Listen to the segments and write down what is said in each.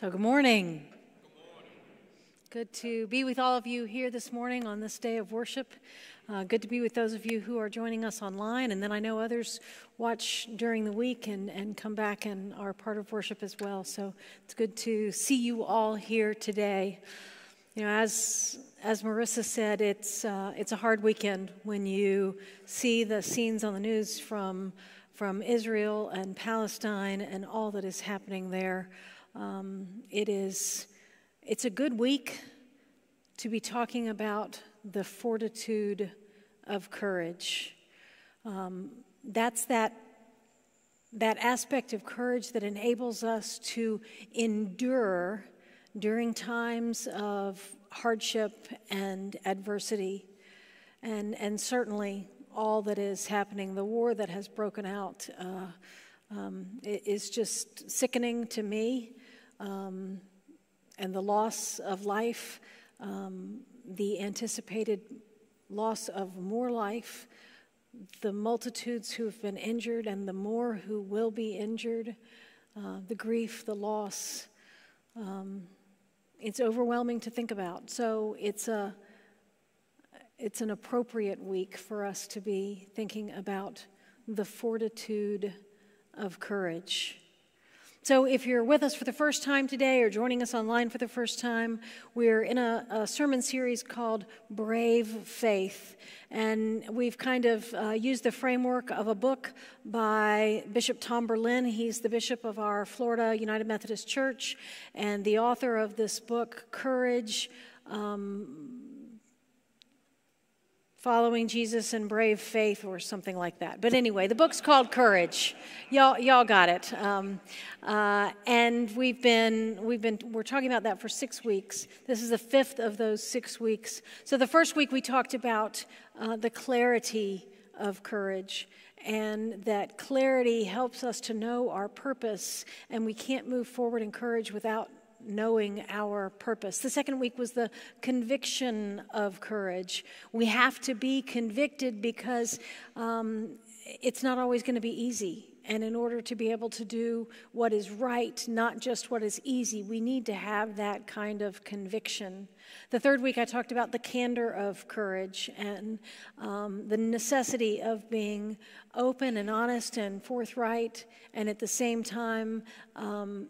So good morning. Good morning. Good to be with all of you here this morning on this day of worship. Good to be with those of you who are joining us online, and then I know others watch during the week and come back and are part of worship as well. So it's good to see you all here today. You know, as Marissa said, it's a hard weekend when you see the scenes on the news from Israel and Palestine and all that is happening there. It's a good week to be talking about the fortitude of courage. That's that aspect of courage that enables us to endure during times of hardship and adversity, and certainly all that is happening, the war that has broken out, is just sickening to me, and the loss of life, the anticipated loss of more life, the multitudes who have been injured and the more who will be injured, the grief, the loss. It's overwhelming to think about. So it's an appropriate week for us to be thinking about the fortitude of courage. So if you're with us for the first time today or joining us online for the first time, we're in a sermon series called Brave Faith. And we've kind of used the framework of a book by Bishop Tom Berlin. He's the bishop of our Florida United Methodist Church and the author of this book, Courage, Following Jesus and Brave Faith, or something like that. But anyway, the book's called Courage. Y'all got it. And we're talking about that for 6 weeks. This is the fifth of those 6 weeks. So the first week we talked about the clarity of courage, and that clarity helps us to know our purpose, and we can't move forward in courage without knowing our purpose. The second week was the conviction of courage. We have to be convicted because it's not always going to be easy. And in order to be able to do what is right, not just what is easy, we need to have that kind of conviction. The third week I talked about the candor of courage and the necessity of being open and honest and forthright, and at the same time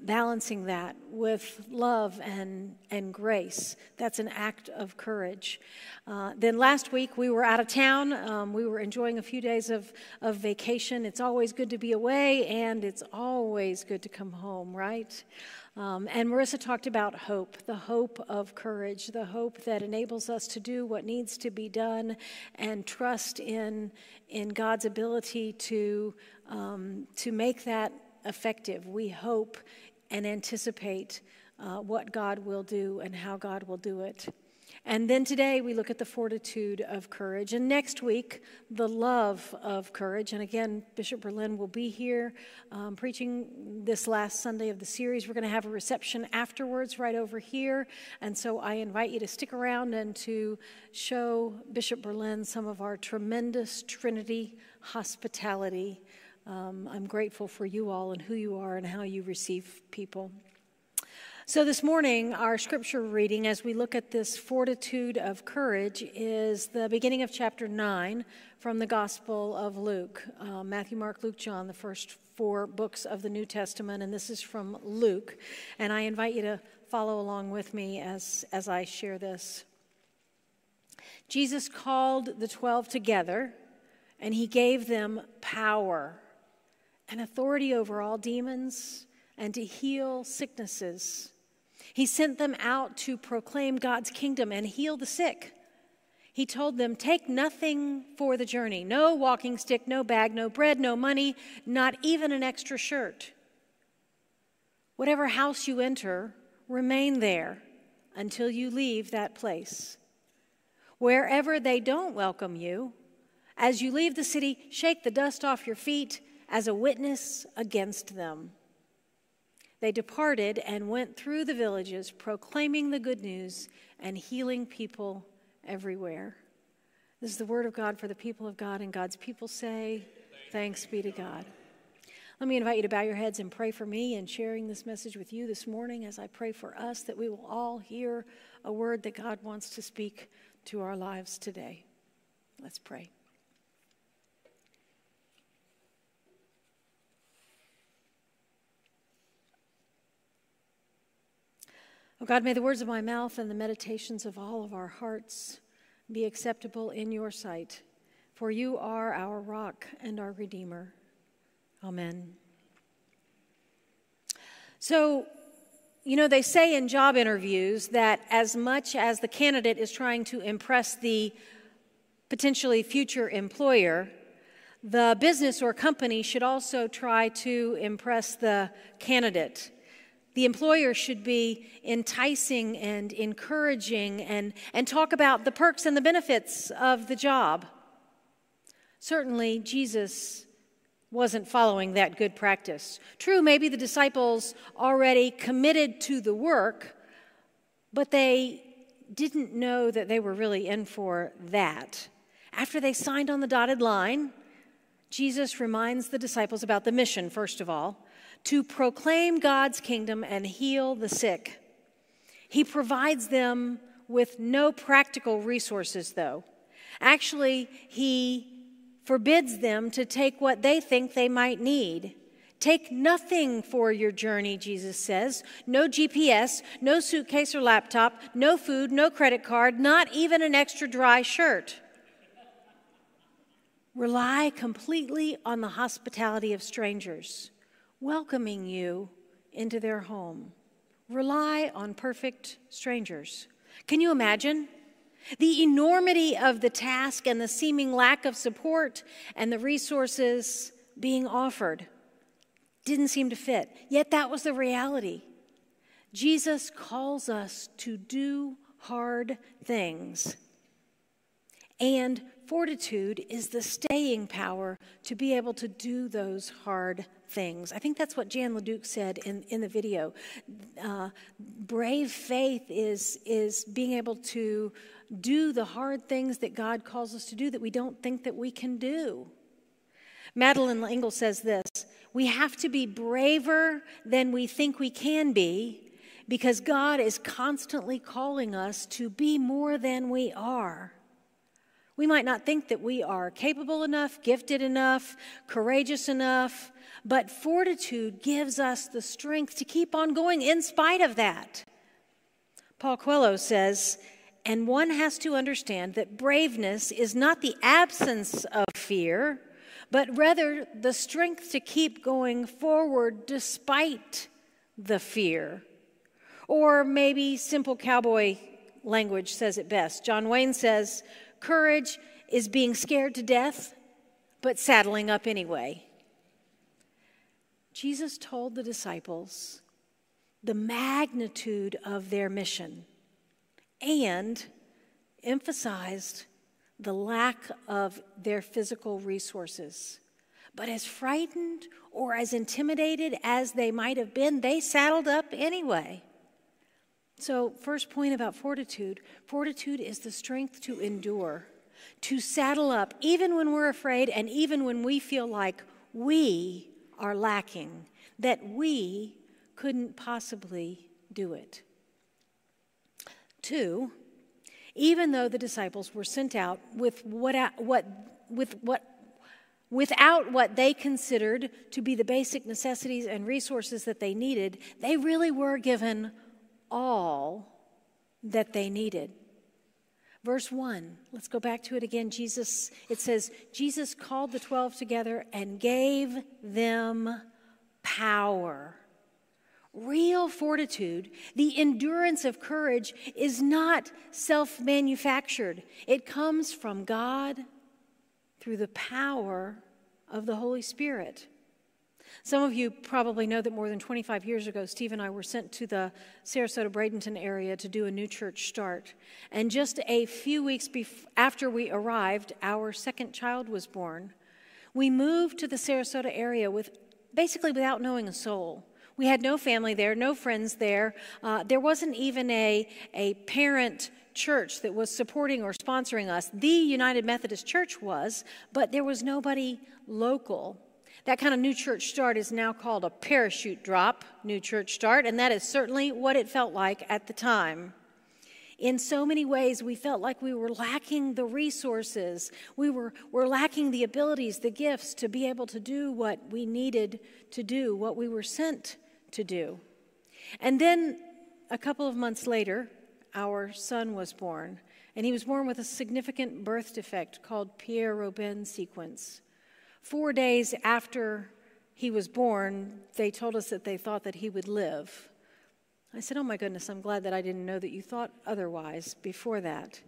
balancing that with love and grace. That's an act of courage. Then last week we were out of town. We were enjoying a few days of vacation. It's always good to be away, and it's always good to come home, right? And Marissa talked about hope, the hope of courage, the hope that enables us to do what needs to be done and trust in God's ability to make that effective. We hope and anticipate what God will do and how God will do it. And then today we look at the fortitude of courage. And next week, the love of courage. And again, Bishop Berlin will be here preaching this last Sunday of the series. We're going to have a reception afterwards right over here. And so I invite you to stick around and to show Bishop Berlin some of our tremendous Trinity hospitality. I'm grateful for you all and who you are and how you receive people. So this morning, our scripture reading, as we look at this fortitude of courage, is the beginning of chapter 9 from the Gospel of Luke. Matthew, Mark, Luke, John, the first four books of the New Testament, and this is from Luke. And I invite you to follow along with me as I share this. Jesus called the 12 together, and he gave them power and authority over all demons and to heal sicknesses. He sent them out to proclaim God's kingdom and heal the sick. He told them, take nothing for the journey. No walking stick, no bag, no bread, no money, not even an extra shirt. Whatever house you enter, remain there until you leave that place. Wherever they don't welcome you, as you leave the city, shake the dust off your feet as a witness against them. They departed and went through the villages, proclaiming the good news and healing people everywhere. This is the word of God for the people of God, and God's people say, thanks be to God. Let me invite you to bow your heads and pray for me in sharing this message with you this morning as I pray for us that we will all hear a word that God wants to speak to our lives today. Let's pray. Oh God, may the words of my mouth and the meditations of all of our hearts be acceptable in your sight, for you are our rock and our Redeemer. Amen. So, you know, they say in job interviews that as much as the candidate is trying to impress the potentially future employer, the business or company should also try to impress the candidate. The employer should be enticing and encouraging and talk about the perks and the benefits of the job. Certainly, Jesus wasn't following that good practice. True, maybe the disciples already committed to the work, but they didn't know that they were really in for that. After they signed on the dotted line, Jesus reminds the disciples about the mission, first of all, to proclaim God's kingdom and heal the sick. He provides them with no practical resources, though. Actually, he forbids them to take what they think they might need. Take nothing for your journey, Jesus says. No GPS, no suitcase or laptop, no food, no credit card, not even an extra dry shirt. Rely completely on the hospitality of strangers, welcoming you into their home. Rely on perfect strangers. Can you imagine? The enormity of the task and the seeming lack of support and the resources being offered didn't seem to fit, yet that was the reality. Jesus calls us to do hard things, and fortitude is the staying power to be able to do those hard things. I think that's what Jan LeDuc said in the video. Brave faith is being able to do the hard things that God calls us to do that we don't think that we can do. Madeline L'Engle says this: we have to be braver than we think we can be because God is constantly calling us to be more than we are. We might not think that we are capable enough, gifted enough, courageous enough, but fortitude gives us the strength to keep on going in spite of that. Paul Coelho says, and one has to understand that braveness is not the absence of fear, but rather the strength to keep going forward despite the fear. Or maybe simple cowboy language says it best. John Wayne says, courage is being scared to death, but saddling up anyway. Jesus told the disciples the magnitude of their mission and emphasized the lack of their physical resources. But as frightened or as intimidated as they might have been, they saddled up anyway. So, first point about fortitude. Fortitude is the strength to endure, to saddle up, even when we're afraid and even when we feel like we are lacking, that we couldn't possibly do it. 2, even though the disciples were sent out without what they considered to be the basic necessities and resources that they needed, they really were given all that they needed. Verse 1, let's go back to it again. It says, Jesus called the 12 together and gave them power. Real fortitude, the endurance of courage, is not self-manufactured. It comes from God through the power of the Holy Spirit. Some of you probably know that more than 25 years ago, Steve and I were sent to the Sarasota-Bradenton area to do a new church start. And just a few weeks after we arrived, our second child was born. We moved to the Sarasota area basically without knowing a soul. We had no family there, no friends there. There wasn't even a parent church that was supporting or sponsoring us. The United Methodist Church was, but there was nobody local. That kind of new church start is now called a parachute drop, new church start, and that is certainly what it felt like at the time. In so many ways, we felt like we were lacking the resources. We were lacking the abilities, the gifts to be able to do what we needed to do, what we were sent to do. And then a couple of months later, our son was born, and he was born with a significant birth defect called Pierre-Robin sequence. 4 days after he was born, they told us that they thought that he would live. I said, oh my goodness, I'm glad that I didn't know that you thought otherwise before that.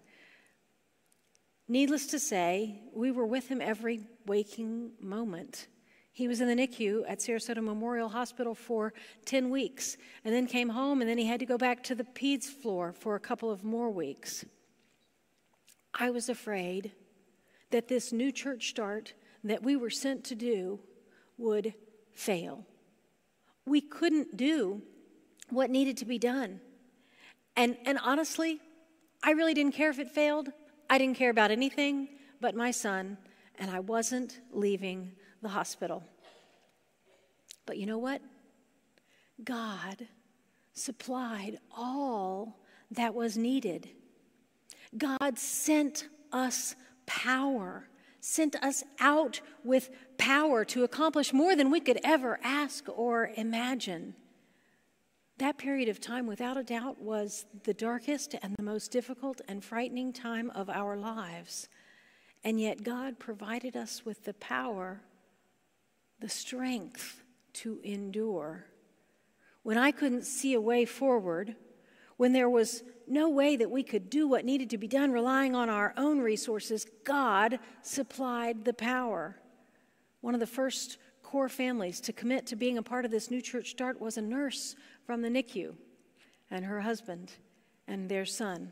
Needless to say, we were with him every waking moment. He was in the NICU at Sarasota Memorial Hospital for 10 weeks and then came home, and then he had to go back to the peds floor for a couple of more weeks. I was afraid that this new church start that we were sent to do would fail. We couldn't do what needed to be done. And honestly, I really didn't care if it failed. I didn't care about anything but my son, and I wasn't leaving the hospital. But you know what? God supplied all that was needed. God sent us power, sent us out with power to accomplish more than we could ever ask or imagine. That period of time, without a doubt, was the darkest and the most difficult and frightening time of our lives. And yet God provided us with the power, the strength to endure. When I couldn't see a way forward, when there was no way that we could do what needed to be done relying on our own resources, God supplied the power. One of the first core families to commit to being a part of this new church start was a nurse from the NICU and her husband and their son.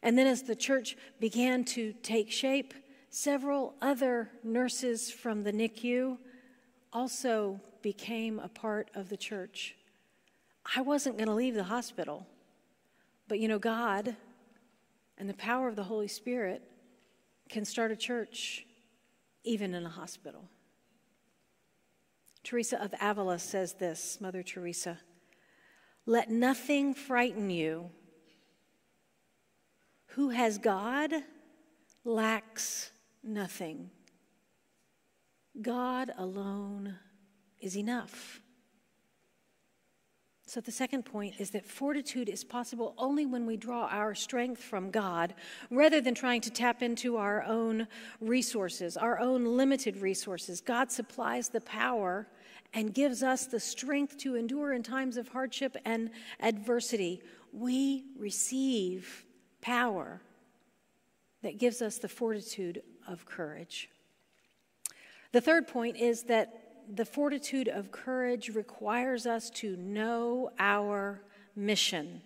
And then as the church began to take shape, several other nurses from the NICU also became a part of the church. I wasn't going to leave the hospital. But you know, God and the power of the Holy Spirit can start a church even in a hospital. Teresa of Avila says this, Mother Teresa, "Let nothing frighten you. Who has God lacks nothing. God alone is enough." So the second point is that fortitude is possible only when we draw our strength from God, rather than trying to tap into our own resources, our own limited resources. God supplies the power and gives us the strength to endure in times of hardship and adversity. We receive power that gives us the fortitude of courage. The third point is that the fortitude of courage requires us to know our mission.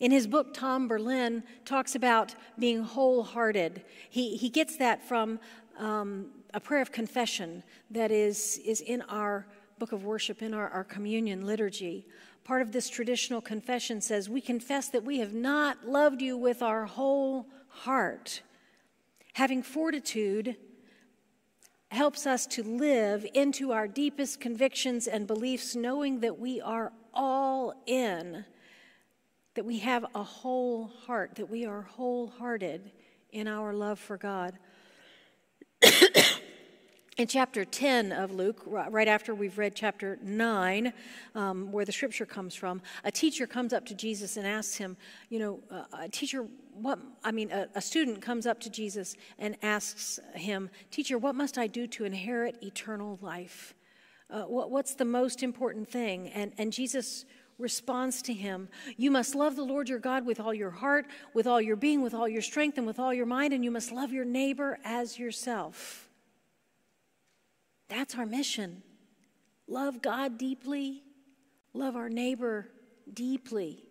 In his book, Tom Berlin talks about being wholehearted. He gets that from a prayer of confession that is in our book of worship, in our communion liturgy. Part of this traditional confession says, "We confess that we have not loved you with our whole heart." Having fortitude helps us to live into our deepest convictions and beliefs, knowing that we are all in, that we have a whole heart, that we are wholehearted in our love for God. In chapter 10 of Luke, right after we've read chapter 9, where the scripture comes from, a teacher comes up to Jesus and asks him, a student comes up to Jesus and asks him, "Teacher, what must I do to inherit eternal life? What's the most important thing?" And Jesus responds to him, "You must love the Lord your God with all your heart, with all your being, with all your strength, and with all your mind, and you must love your neighbor as yourself." That's our mission. Love God deeply. Love our neighbor deeply.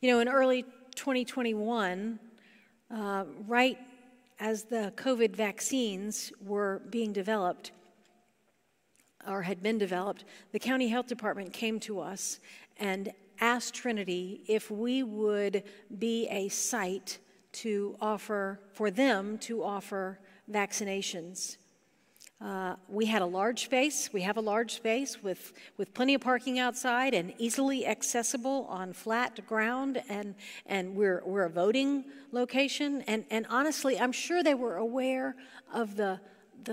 You know, in early 2021, right as the COVID vaccines were being developed or had been developed, the county health department came to us and asked Trinity if we would be a site to offer, for them to offer vaccinations. We had a large space. We have a large space with plenty of parking outside and easily accessible on flat ground, and we're a voting location. And honestly, I'm sure they were aware of the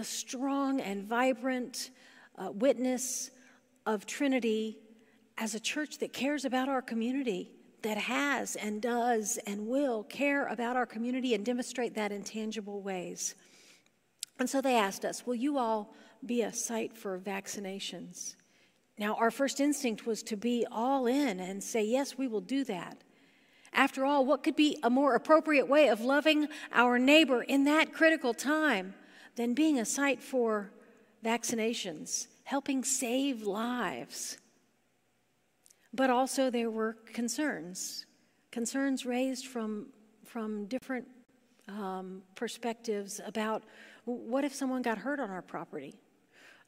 strong and vibrant witness of Trinity as a church that cares about our community, that has and does and will care about our community and demonstrate that in tangible ways. And so they asked us, will you all be a site for vaccinations? Now, our first instinct was to be all in and say, yes, we will do that. After all, what could be a more appropriate way of loving our neighbor in that critical time than being a site for vaccinations, helping save lives? But also there were concerns raised from different perspectives about, what if someone got hurt on our property?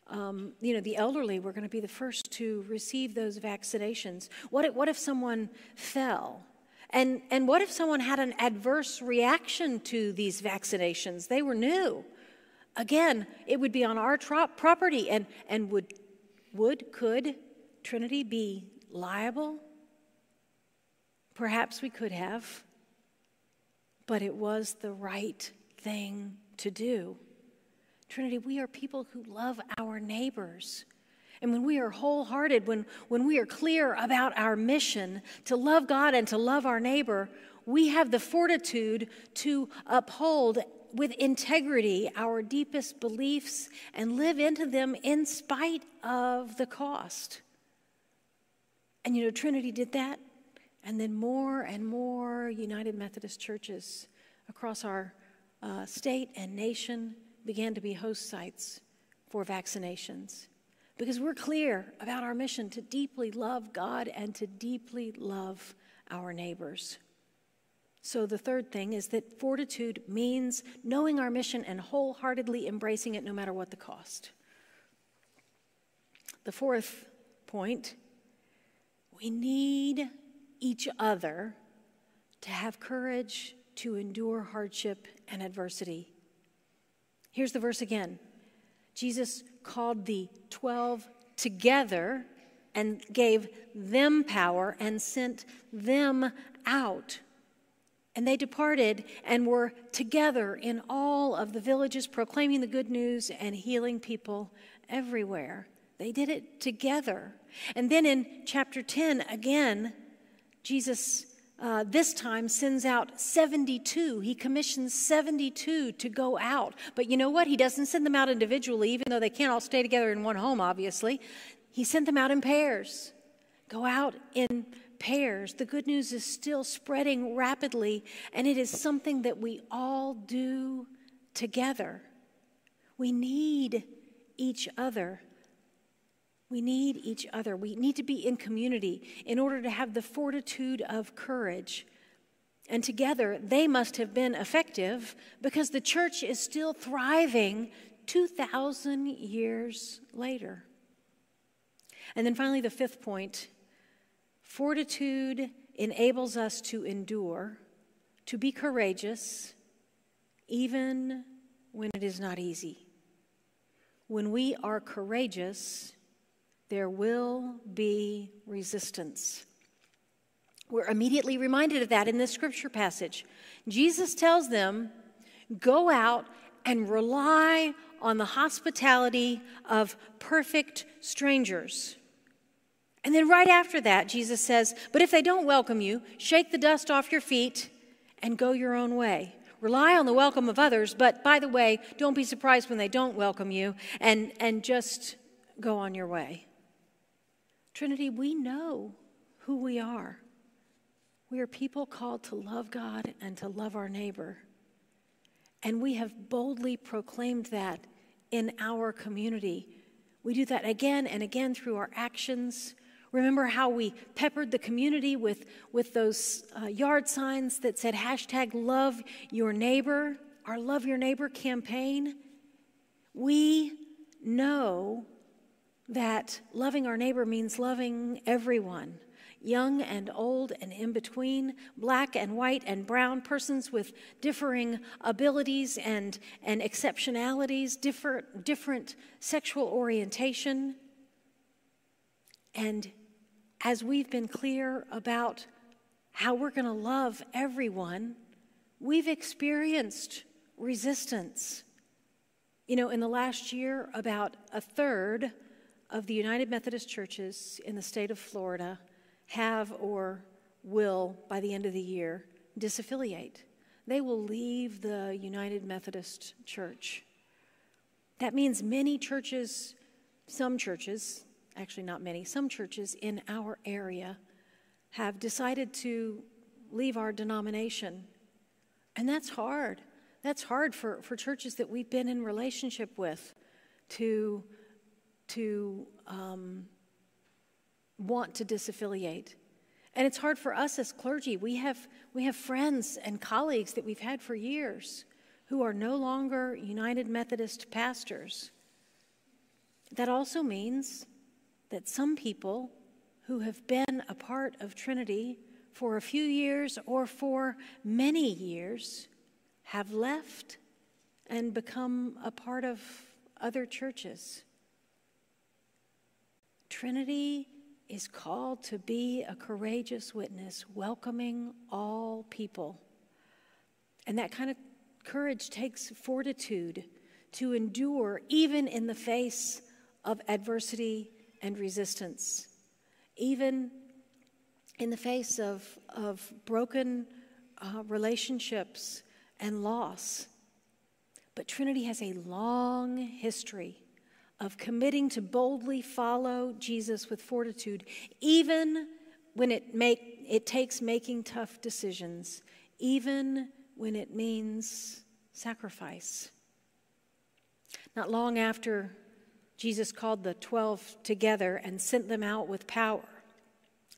The elderly were going to be the first to receive those vaccinations. What if someone fell? And what if someone had an adverse reaction to these vaccinations? They were new. Again, it would be on our property, and could Trinity be liable? Perhaps we could have, but it was the right thing to do. Trinity, we are people who love our neighbors. And when we are wholehearted, when we are clear about our mission to love God and to love our neighbor, we have the fortitude to uphold with integrity our deepest beliefs and live into them in spite of the cost. And Trinity did that, and then more and more United Methodist churches across our state and nation began to be host sites for vaccinations, because we're clear about our mission to deeply love God and to deeply love our neighbors. So the third thing is that fortitude means knowing our mission and wholeheartedly embracing it no matter what the cost. The fourth point, we need each other to have courage to endure hardship and adversity. Here's the verse again. Jesus called the 12 together and gave them power and sent them out. And they departed and were together in all of the villages, proclaiming the good news and healing people everywhere. They did it together. And then in chapter 10, again, Jesus this time sends out 72. He commissions 72 to go out. But you know what? He doesn't send them out individually, even though they can't all stay together in one home, obviously. He sent them out in pairs. Go out in pairs. The good news is still spreading rapidly, and it is something that we all do together. We need each other. We need each other. We need to be in community in order to have the fortitude of courage. And together, they must have been effective, because the church is still thriving 2,000 years later. And then finally, the fifth point, fortitude enables us to endure, to be courageous, even when it is not easy. When we are courageous, there will be resistance. We're immediately reminded of that in this scripture passage. Jesus tells them, go out and rely on the hospitality of perfect strangers. And then right after that, Jesus says, but if they don't welcome you, shake the dust off your feet and go your own way. Rely on the welcome of others, but by the way, don't be surprised when they don't welcome you, and just go on your way. Trinity, we know who we are. We are people called to love God and to love our neighbor. And we have boldly proclaimed that in our community. We do that again and again through our actions. Remember how we peppered the community with those yard signs that said hashtag love your neighbor, our Love Your Neighbor campaign? We know that loving our neighbor means loving everyone. young and old and in between, black and white and brown, persons with differing abilities and exceptionalities, different sexual orientation. And as we've been clear about how we're going to love everyone, we've experienced resistance. You know, in the last year, about a third of the United Methodist churches in the state of Florida have or will, by the end of the year, disaffiliate. They will leave the United Methodist Church. That means many churches, some churches, actually not many, some churches in our area have decided to leave our denomination. And that's hard. That's hard for churches that we've been in relationship with to want to disaffiliate. And it's hard for us as clergy. We have friends and colleagues that we've had for years who are no longer United Methodist pastors. That also means that some people who have been a part of Trinity for a few years or for many years have left and become a part of other churches. Trinity is called to be a courageous witness, welcoming all people. And that kind of courage takes fortitude to endure even in the face of adversity and resistance, even in the face of broken relationships and loss. But Trinity has a long history of committing to boldly follow Jesus with fortitude, even when it takes making tough decisions, even when it means sacrifice. Not long after Jesus called the 12 together and sent them out with power,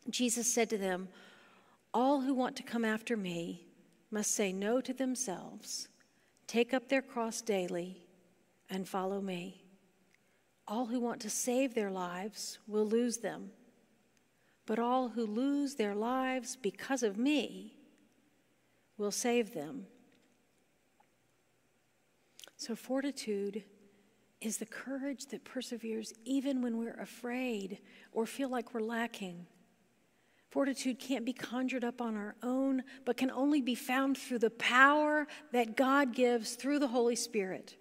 Jesus said to them, "All who want to come after me must say no to themselves, take up their cross daily, and follow me. All who want to save their lives will lose them, but all who lose their lives because of me will save them." So fortitude is the courage that perseveres even when we're afraid or feel like we're lacking. Fortitude can't be conjured up on our own, but can only be found through the power that God gives through the Holy Spirit.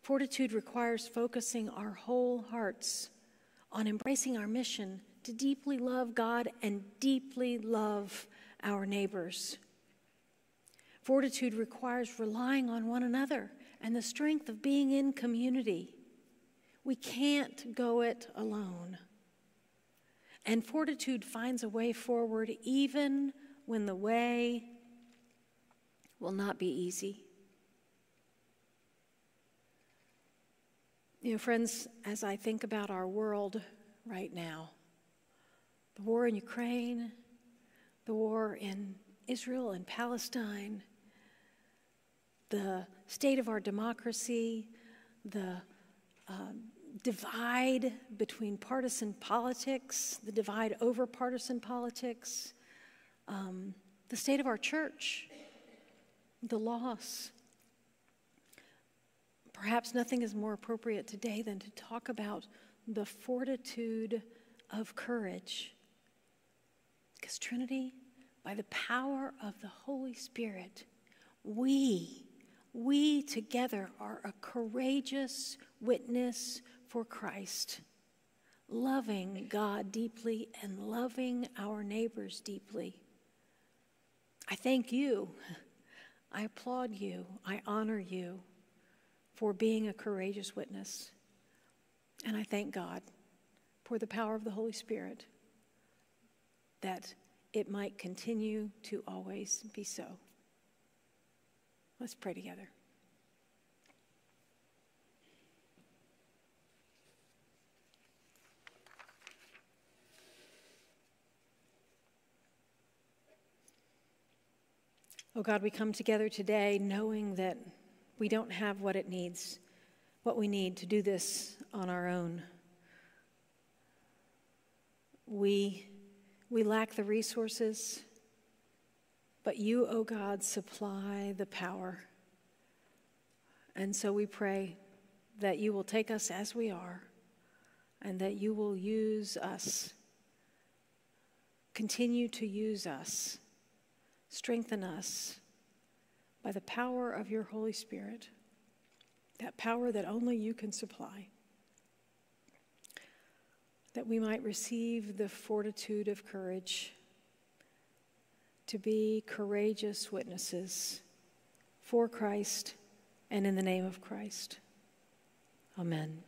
Fortitude requires focusing our whole hearts on embracing our mission to deeply love God and deeply love our neighbors. Fortitude requires relying on one another and the strength of being in community. We can't go it alone. And fortitude finds a way forward even when the way will not be easy. You know, friends, as I think about our world right now, the war in Ukraine, the war in Israel and Palestine, the state of our democracy, the divide between partisan politics, the divide over partisan politics, the state of our church, the loss. Perhaps nothing is more appropriate today than to talk about the fortitude of courage. Because Trinity, by the power of the Holy Spirit, we together are a courageous witness for Christ, loving God deeply and loving our neighbors deeply. I thank you. I applaud you. I honor you for being a courageous witness. And I thank God for the power of the Holy Spirit that it might continue to always be so. Let's pray together. Oh God, we come together today knowing that we don't have what we need to do this on our own. We lack the resources, but you, O God, supply the power. And so we pray that you will take us as we are and that you will use us. Continue to use us. Strengthen us by the power of your Holy Spirit, that power that only you can supply, that we might receive the fortitude of courage to be courageous witnesses for Christ and in the name of Christ. Amen.